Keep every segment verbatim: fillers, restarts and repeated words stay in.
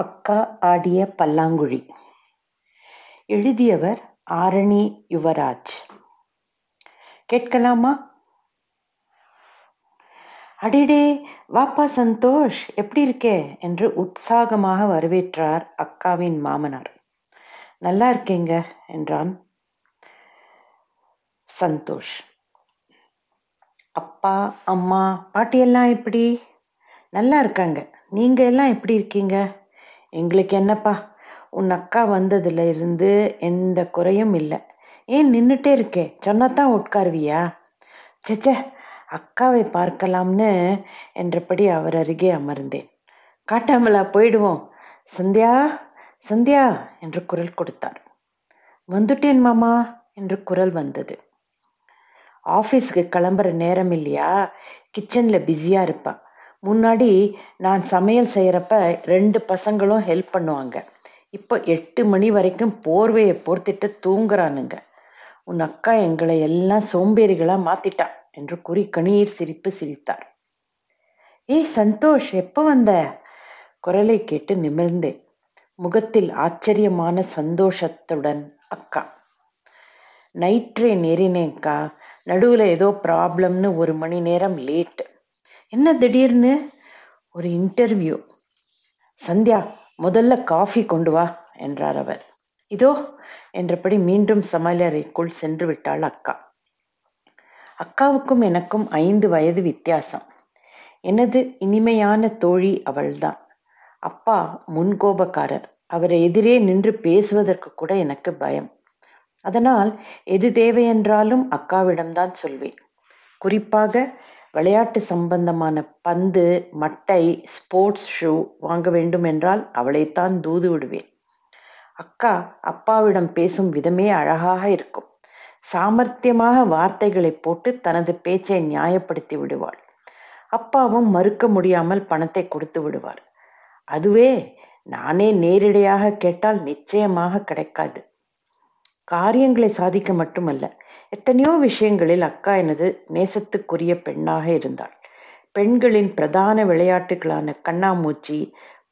அக்கா ஆடிய பல்லாங்குழி. எழுதியவர் ஆரணி யுவராஜ். கேட்கலாமா? அடிடே வாப்பா சந்தோஷ், எப்படி இருக்கே என்று உற்சாகமாக வரவேற்றார் அக்காவின் மாமனார். நல்லா இருக்கேங்க என்றான் சந்தோஷ். அப்பா, அம்மா, பாட்டியெல்லாம் எப்படி? நல்லா இருக்காங்க. நீங்க எல்லாம் எப்படி இருக்கீங்க? எங்களுக்கு என்னப்பா, உன் அக்கா வந்ததுல இருந்து எந்த குறையும் இல்லை. ஏன் நின்றுட்டே இருக்கே? சொன்னதான் உட்காருவியா? சேச்சே, அக்காவை பார்க்கலாம்னு என்றபடி அவர் அருகே அமர்ந்தேன். காட்டாமலா போயிடுவோம். சந்தியா, சந்தியா என்று குரல் கொடுத்தார். வந்துட்டேன் மாமா என்று குரல் வந்தது. ஆஃபீஸுக்கு கிளம்புற நேரம் இல்லையா, கிச்சன்ல பிஸியா இருப்பா. முன்னாடி நான் சமையல் செய்யறப்ப ரெண்டு பசங்களும் ஹெல்ப் பண்ணுவாங்க. இப்போ எட்டு மணி வரைக்கும் போர்வையை போர்த்திட்டு தூங்குறானுங்க. உன் அக்கா எங்களை எல்லாம் சோம்பேறிகளா மாத்திட்டா என்று கூறி கண்ணீர் சிரிப்பு சிரித்தார். ஏய் சந்தோஷ், எப்போ வந்த? குரலை கேட்டு நிமிர்ந்தேன். முகத்தில் ஆச்சரியமான சந்தோஷத்துடன் அக்கா, நைட்ரே நேரினேக்கா, நடுவில் ஏதோ ப்ராப்ளம்னு ஒரு மணி நேரம் லேட்டு. என்ன திடீர்னு? ஒரு இன்டர்வியூ. சந்தியா, முதல்ல காஃபி கொண்டு வா என்றார் அவர். இதோ என்றபடி மீண்டும் சமையலறைக்குள் சென்று விட்டாள் அக்கா. அக்காவுக்கும் எனக்கும் ஐந்து வயது வித்தியாசம். எனது இனிமையான தோழி அவள்தான். அப்பா முன்கோபக்காரர். அவரை எதிரே நின்று பேசுவதற்கு கூட எனக்கு பயம். அதனால் எது தேவையென்றாலும் அக்காவிடம்தான் சொல்வேன். குறிப்பாக விளையாட்டு சம்பந்தமான பந்து, மட்டை, ஸ்போர்ட்ஸ் ஷூ வாங்க வேண்டும் என்றால் அவளைத்தான் தூது விடுவேன். அக்கா அப்பாவிடம் பேசும் விதமே அழகாக இருக்கும். சாமர்த்தியமாக வார்த்தைகளை போட்டு தனது பேச்சை நியாயப்படுத்தி விடுவாள். அப்பாவும் மறுக்க முடியாமல் பணத்தை கொடுத்து விடுவார். அதுவே நானே நேரடியாக கேட்டால் நிச்சயமாக கிடைக்காது. காரியங்களை சாதிக்க மட்டுமல்ல, எத்தனையோ விஷயங்களில் அக்கா எனது நேசத்துக்குரிய பெண்ணாக இருந்தாள். பெண்களின் பிரதான விளையாட்டுகளான கண்ணாமூச்சி,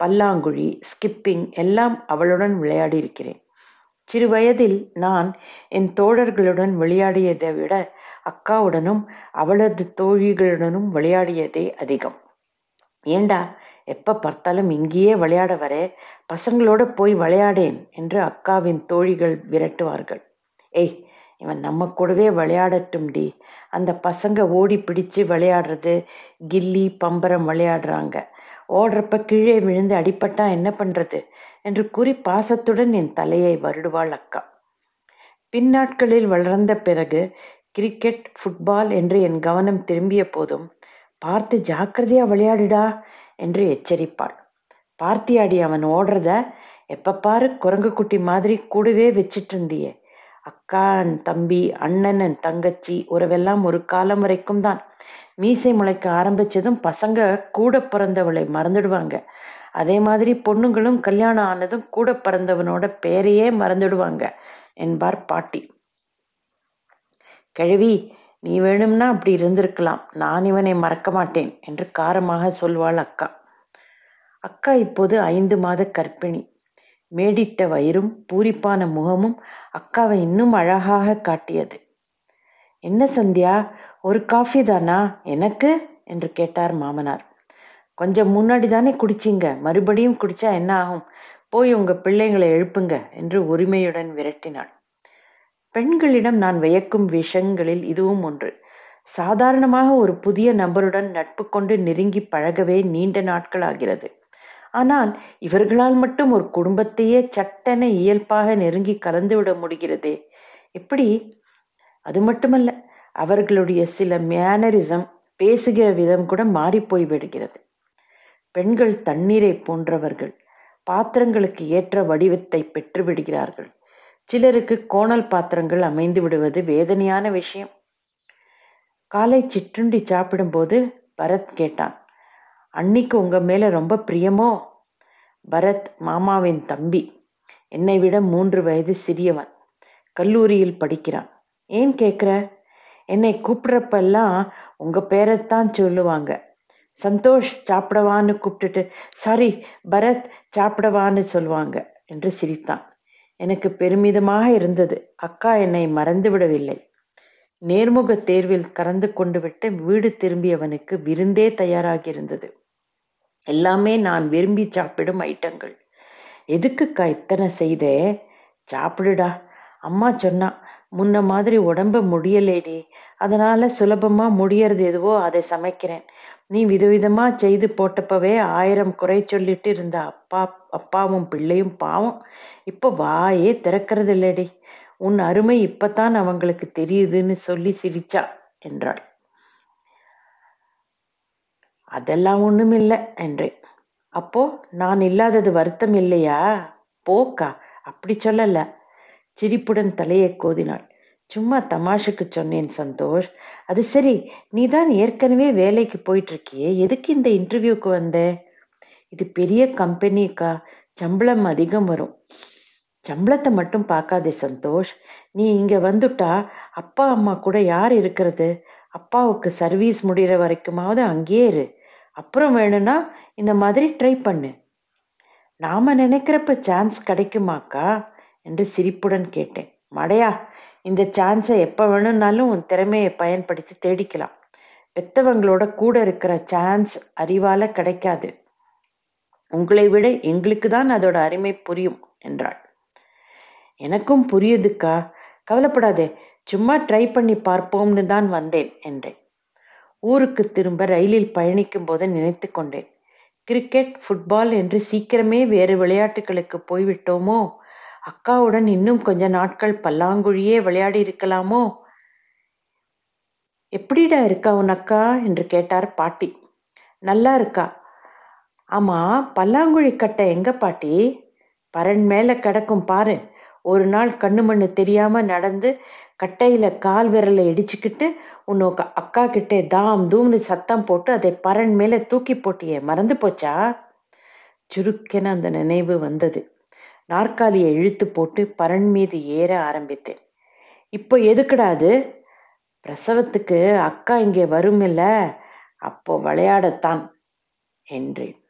பல்லாங்குழி, ஸ்கிப்பிங் எல்லாம் அவளுடன் விளையாடி இருக்கிறேன். சிறு வயதில் நான் என் தோழர்களுடன் விளையாடியதை விட அக்காவுடனும் அவளது தோழிகளுடனும் விளையாடியதே அதிகம். ஏண்டா எப்போ பார்த்தாலும் இங்கேயே விளையாட வர, பசங்களோட போய் விளையாடேன் என்று அக்காவின் தோழிகள் விரட்டுவார்கள். ஏய், இவன் நம்ம கூடவே விளையாடட்டும் டி, அந்த பசங்க ஓடி பிடிச்சு விளையாடுறது, கில்லி பம்பரம் விளையாடுறாங்க, ஓடுறப்ப கீழே விழுந்து அடிபட்டா என்ன பண்ணுறது என்று கூறி பாசத்துடன் என் தலையை வருடுவாள் அக்கா. பின்னாட்களில் வளர்ந்த பிறகு கிரிக்கெட், ஃபுட்பால் என்று என் கவனம் திரும்பிய போதும், பார்த்து ஜாக்கிரதையா விளையாடிடா என்று எச்சரிப்பாள். பார்த்தியாடி அவன் ஓடுறத, எப்ப பாரு குரங்கு குட்டி மாதிரி கூடவே வச்சிட்டு இருந்தியே. அக்கான் தம்பி, அண்ணனன் தங்கச்சி உறவெல்லாம் ஒரு காலம் வரைக்கும் தான். மீசை முளைக்க ஆரம்பிச்சதும் பசங்க கூட பிறந்தவளை மறந்துடுவாங்க. அதே மாதிரி பொண்ணுங்களும் கல்யாணம் ஆனதும் கூட பிறந்தவனோட பேரையே மறந்துடுவாங்க என்பார் பாட்டி. கிழவி, நீ வேணும்னா அப்படி இருந்திருக்கலாம், நான் இவனை மறக்க மாட்டேன் என்று காரமாக சொல்வாள் அக்கா. அக்கா இப்போது ஐந்து மாத கர்ப்பிணி. மேடிட்ட வயிறும் பூரிப்பான முகமும் அக்காவை இன்னும் அழகாக காட்டியது. என்ன சந்தியா, ஒரு காஃபி தானா எனக்கு என்று கேட்டார் மாமனார். கொஞ்சம் முன்னாடி தானே குடிச்சிங்க, மறுபடியும் குடிச்சா என்ன ஆகும், போய் உங்க பிள்ளைங்களை எழுப்புங்க என்று உரிமையுடன் விரட்டினாள். பெண்களிடம் நான் வியக்கும் விஷயங்களில் இதுவும் ஒன்று. சாதாரணமாக ஒரு புதிய நபருடன் நட்பு கொண்டு நெருங்கி பழகவே நீண்ட நாட்கள் ஆகிறது. ஆனால் இவர்களால் மட்டும் ஒரு குடும்பத்தையே சட்டென இயல்பாக நெருங்கி கலந்துவிட முடிகிறதே, எப்படி? அது மட்டுமல்ல, அவர்களுடைய சில மேனரிசம், பேசுகிற விதம் கூட மாறிப்போய் விடுகிறது. பெண்கள் தண்ணீரை போன்றவர்கள். பாத்திரங்களுக்கு ஏற்ற வடிவத்தை பெற்று விடுகிறார்கள். சிலருக்கு கோணல் பாத்திரங்கள் அமைந்து விடுவது வேதனையான விஷயம். காலை சிற்றுண்டி சாப்பிடும்போது பரத் கேட்டான், அன்னிக்கு உங்க மேல ரொம்ப பிரியமோ? பரத் மாமாவின் தம்பி, என்னை விட மூன்று வயது சிறியவன். கல்லூரியில் படிக்கிறான். ஏன் கேட்குற? என்னை கூப்பிட்றப்பெல்லாம் உங்க பேரைத்தான் சொல்லுவாங்க. சந்தோஷ் சாப்பிடவான்னு கூப்பிட்டுட்டு, சாரி பரத் சாப்பிடவான்னு சொல்வாங்க என்று சிரித்தான். எனக்கு பெருமிதமாக இருந்தது. அக்கா என்னை மறந்துவிடவில்லை. நேர்முக தேர்வில் கலந்து கொண்டு விட்டு வீடு திரும்பியவனுக்கு விருந்தே தயாராகியிருந்தது. எல்லாமே நான் விரும்பி சாப்பிடும் ஐட்டங்கள். எதுக்குக்கா இத்தனை செய்த? சாப்பிடுடா, அம்மா சொன்னா. முன்ன மாதிரி உடம்பு முடியலேடி, அதனால சுலபமா முடியறது எதுவோ அதை சமைக்கிறேன். நீ விதவிதமா செய்து போட்டப்பவே ஆயிரம் குறை சொல்லிட்டு இருந்த அப்பா அப்பாவும் பிள்ளையும் பாவம் இப்போ வாயே திறக்கிறது இல்லடி. உன் அருமை இப்பத்தான் அவங்களுக்கு தெரியுதுன்னு சொல்லி சிரிச்சா என்றாள். அதெல்லாம் ஒண்ணும் இல்லை என்றேன். அப்போ நான் இல்லாதது வருத்தம் இல்லையா? போக்கா, அப்படி சொல்லல. சிரிப்புடன் தலையை கோதினாள். சும்மா தமாஷுக்கு சொன்னேன் சந்தோஷ். அது சரி, நீதான் ஏற்கனவே வேலைக்கு போயிட்டு இருக்கியே, எதுக்கு இந்த இன்டர்வியூக்கு வந்த? இது பெரிய கம்பெனிக்கா, சம்பளம் அதிகம் வரும். சம்பளத்தை மட்டும் பார்க்காதே சந்தோஷ். நீ இங்க வந்துட்டா அப்பா அம்மா கூட யார் இருக்கிறது? அப்பாவுக்கு சர்வீஸ் முடிகிற வரைக்குமாவது அங்கேயே இரு. அப்புறம் வேணும்னா இந்த மாதிரி ட்ரை பண்ணு. நாம நினைக்கிறப்ப சான்ஸ் கிடைக்குமாக்கா என்று சிரிப்புடன் கேட்டேன். மடையா, இந்த சான்ஸை எப்போ வேணும்னாலும் உன் திறமையை பயன்படுத்தி தேடிக்கலாம். பெத்தவங்களோட கூட இருக்கிற சான்ஸ் அறிவால கிடைக்காது. உங்களை விட எங்களுக்கு தான் அதோட அருமை புரியும் என்றாள். எனக்கும் புரியுதுக்கா, கவலைப்படாதே, சும்மா ட்ரை பண்ணி பார்ப்போம்னு தான் வந்தேன் என்றேன். ஊருக்கு திரும்ப ரயிலில் பயணிக்கும் போது நினைத்து கொண்டேன், கிரிக்கெட் ஃபுட்பால் என்று சீக்கிரமே வேறு விளையாட்டுகளுக்கு போய்விட்டோமோ? அக்காவுடன் இன்னும் கொஞ்ச நாட்கள் பல்லாங்குழியே விளையாடி இருக்கலாமோ? எப்படிடா இருக்கா உன் அக்கா என்று கேட்டார் பாட்டி. நல்லா இருக்கா. ஆமா, பல்லாங்குழி கட்டை எங்க பாட்டி? பரண் மேல கிடக்கும் பாரு. ஒரு நாள் கண்ணு மண்ணு தெரியாம நடந்து கட்டையில கால் விரலை இடிச்சுக்கிட்டு உன் அக்கா கிட்டே தாம் தூம்னு சத்தம் போட்டு அதை பரண் மேல தூக்கி போட்டியே, மறந்து போச்சா? சுருக்கென அந்த நினைவு வந்தது. நாற்காலியை இழுத்து போட்டு பரண் மீது ஏற ஆரம்பித்தேன். இப்போ எதுக்குடாது? பிரசவத்துக்கு அக்கா இங்கே வரும் இல்ல, அப்போ விளையாடத்தான் என்றேன்.